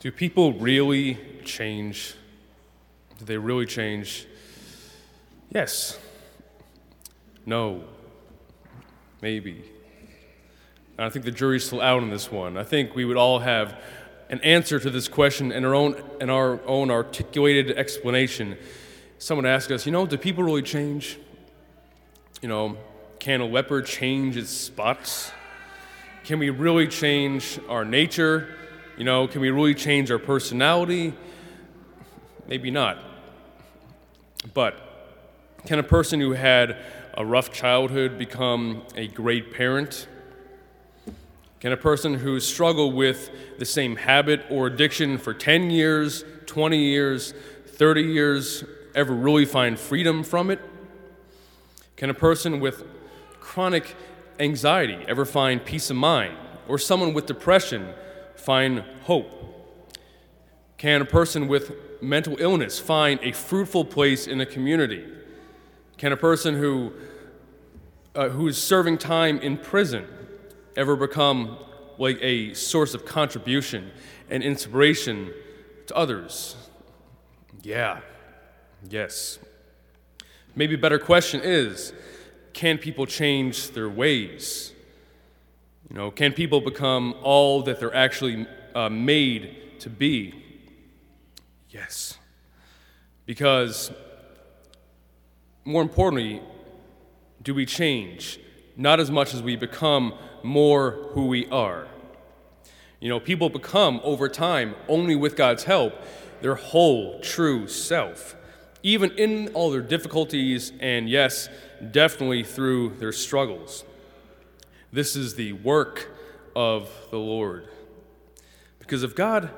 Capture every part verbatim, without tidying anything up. Do people really change? Do they really change? Yes. No. Maybe. I think the jury's still out on this one. I think we would all have an answer to this question and our own and our own articulated explanation. Someone asked us, you know, do people really change? You know, can a leopard change its spots? Can we really change our nature? You know, can we really change our personality? Maybe not. But can a person who had a rough childhood become a great parent? Can a person who struggled with the same habit or addiction for ten years, twenty years, thirty years, ever really find freedom from it? Can a person with chronic anxiety ever find peace of mind? Or someone with depression find hope? Can a person with mental illness find a fruitful place in a community? Can a person who uh, who is serving time in prison ever become like a source of contribution and inspiration to others? Yeah, yes. Maybe a better question is, can people change their ways? You know, can people become all that they're actually uh, made to be? Yes. Because, more importantly, do we change? Not as much as we become more who we are. You know, people become, over time, only with God's help, their whole true self, even in all their difficulties and, yes, definitely through their struggles. This is the work of the Lord. Because if God,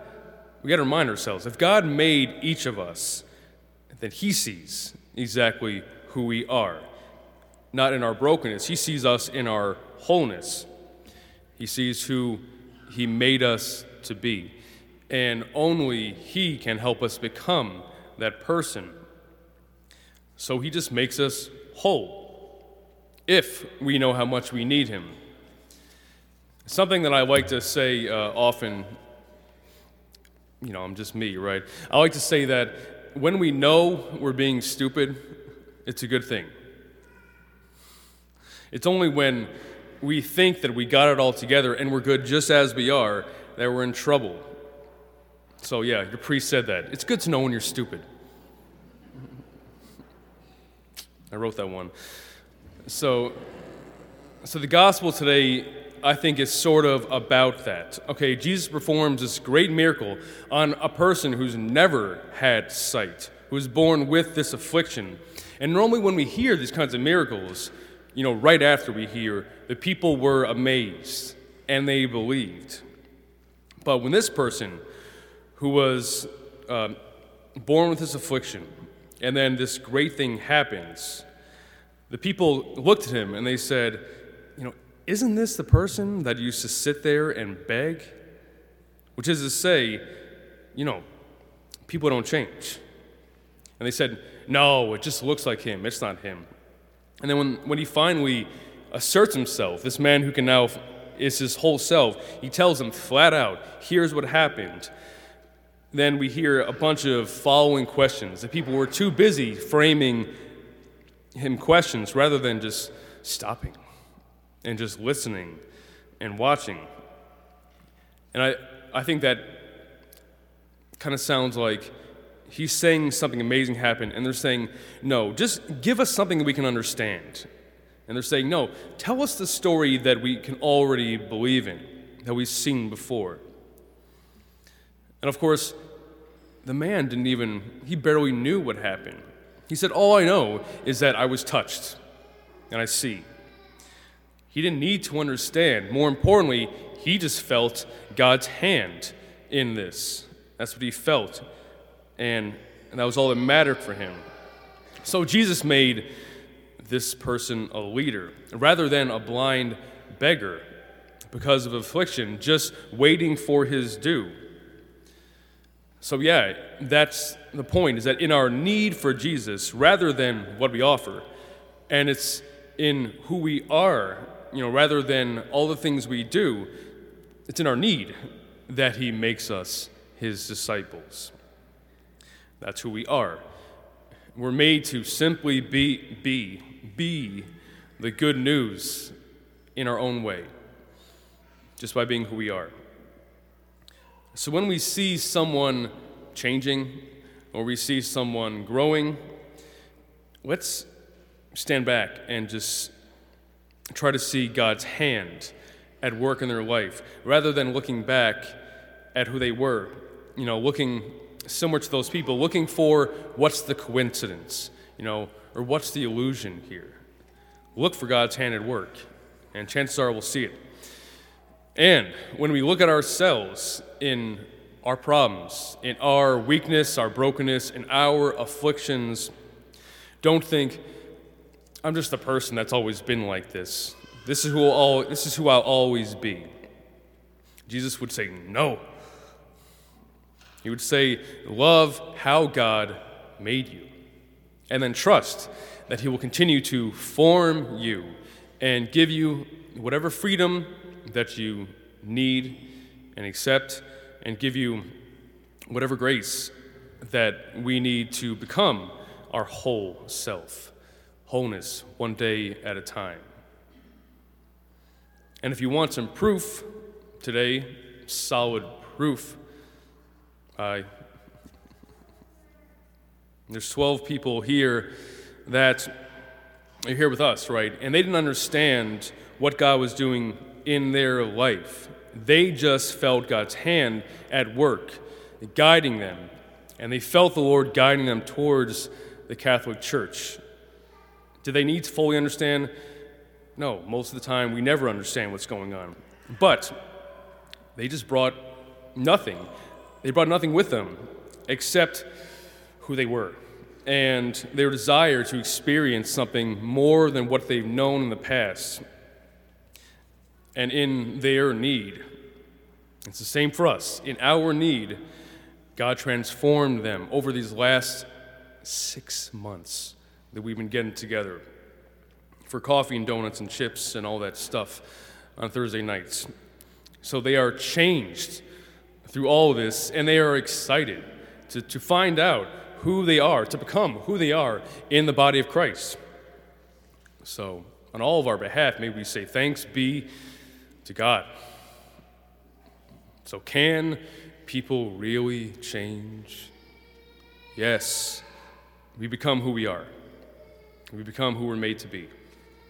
we got to remind ourselves, if God made each of us, then He sees exactly who we are. Not in our brokenness. He sees us in our wholeness. He sees who He made us to be. And only He can help us become that person. So He just makes us whole, if we know how much we need Him. Something that I like to say uh, often, you know, I'm just me, right? I like to say that when we know we're being stupid, it's a good thing. It's only when we think that we got it all together and we're good just as we are that we're in trouble. So yeah, your priest said that. It's good to know when you're stupid. I wrote that one. So, so the gospel today, I think, is sort of about that. Okay, Jesus performs this great miracle on a person who's never had sight, who was born with this affliction. And normally when we hear these kinds of miracles, you know, right after we hear, the people were amazed and they believed. But when this person who was uh, born with this affliction and then this great thing happens, the people looked at him and they said, you know, isn't this the person that used to sit there and beg? Which is to say, you know, people don't change. And they said, no, it just looks like him. It's not him. And then when, when he finally asserts himself, this man who can now is his whole self, he tells them flat out, here's what happened. Then we hear a bunch of following questions. The people were too busy framing him questions rather than just stopping and just listening and watching. And I, I think that kind of sounds like He's saying something amazing happened, and they're saying, no, just give us something that we can understand. And they're saying, no, tell us the story that we can already believe in, that we've seen before. And of course, the man didn't even, he barely knew what happened. He said, all I know is that I was touched, and I see. He didn't need to understand. More importantly, he just felt God's hand in this. That's what he felt. And, and that was all that mattered for him. So Jesus made this person a leader, rather than a blind beggar because of affliction, just waiting for his due. So yeah, that's the point, is that in our need for Jesus, rather than what we offer, and it's in who we are, you know, rather than all the things we do, it's in our need that He makes us his disciples. That's who we are. We're made to simply be, be, be the good news in our own way, just by being who we are. So when we see someone changing or we see someone growing, let's stand back and just try to see God's hand at work in their life, rather than looking back at who they were, you know, looking similar to those people, looking for what's the coincidence, you know, or what's the illusion here. Look for God's hand at work, and chances are we'll see it. And when we look at ourselves in our problems, in our weakness, our brokenness, in our afflictions, don't think, I'm just the person that's always been like this. This is who I'll, this is who I'll always be. Jesus would say, no. He would say, love how God made you. And then trust that he will continue to form you and give you whatever freedom that you need and accept, and give you whatever grace that we need to become our whole self. Wholeness, one day at a time. And if you want some proof today, solid proof, I, there's twelve people here that are here with us, right? And they didn't understand what God was doing in their life. They just felt God's hand at work, guiding them. And they felt the Lord guiding them towards the Catholic Church. Did they need to fully understand? No, most of the time we never understand what's going on. But they just brought nothing. They brought nothing with them except who they were and their desire to experience something more than what they've known in the past. And in their need, it's the same for us. In our need, God transformed them over these last six months that we've been getting together for coffee and donuts and chips and all that stuff on Thursday nights. So they are changed through all this, and they are excited to, to find out who they are, to become who they are in the body of Christ. So on all of our behalf, may we say thanks be to God. So can people really change? Yes, we become who we are. We become who we're made to be.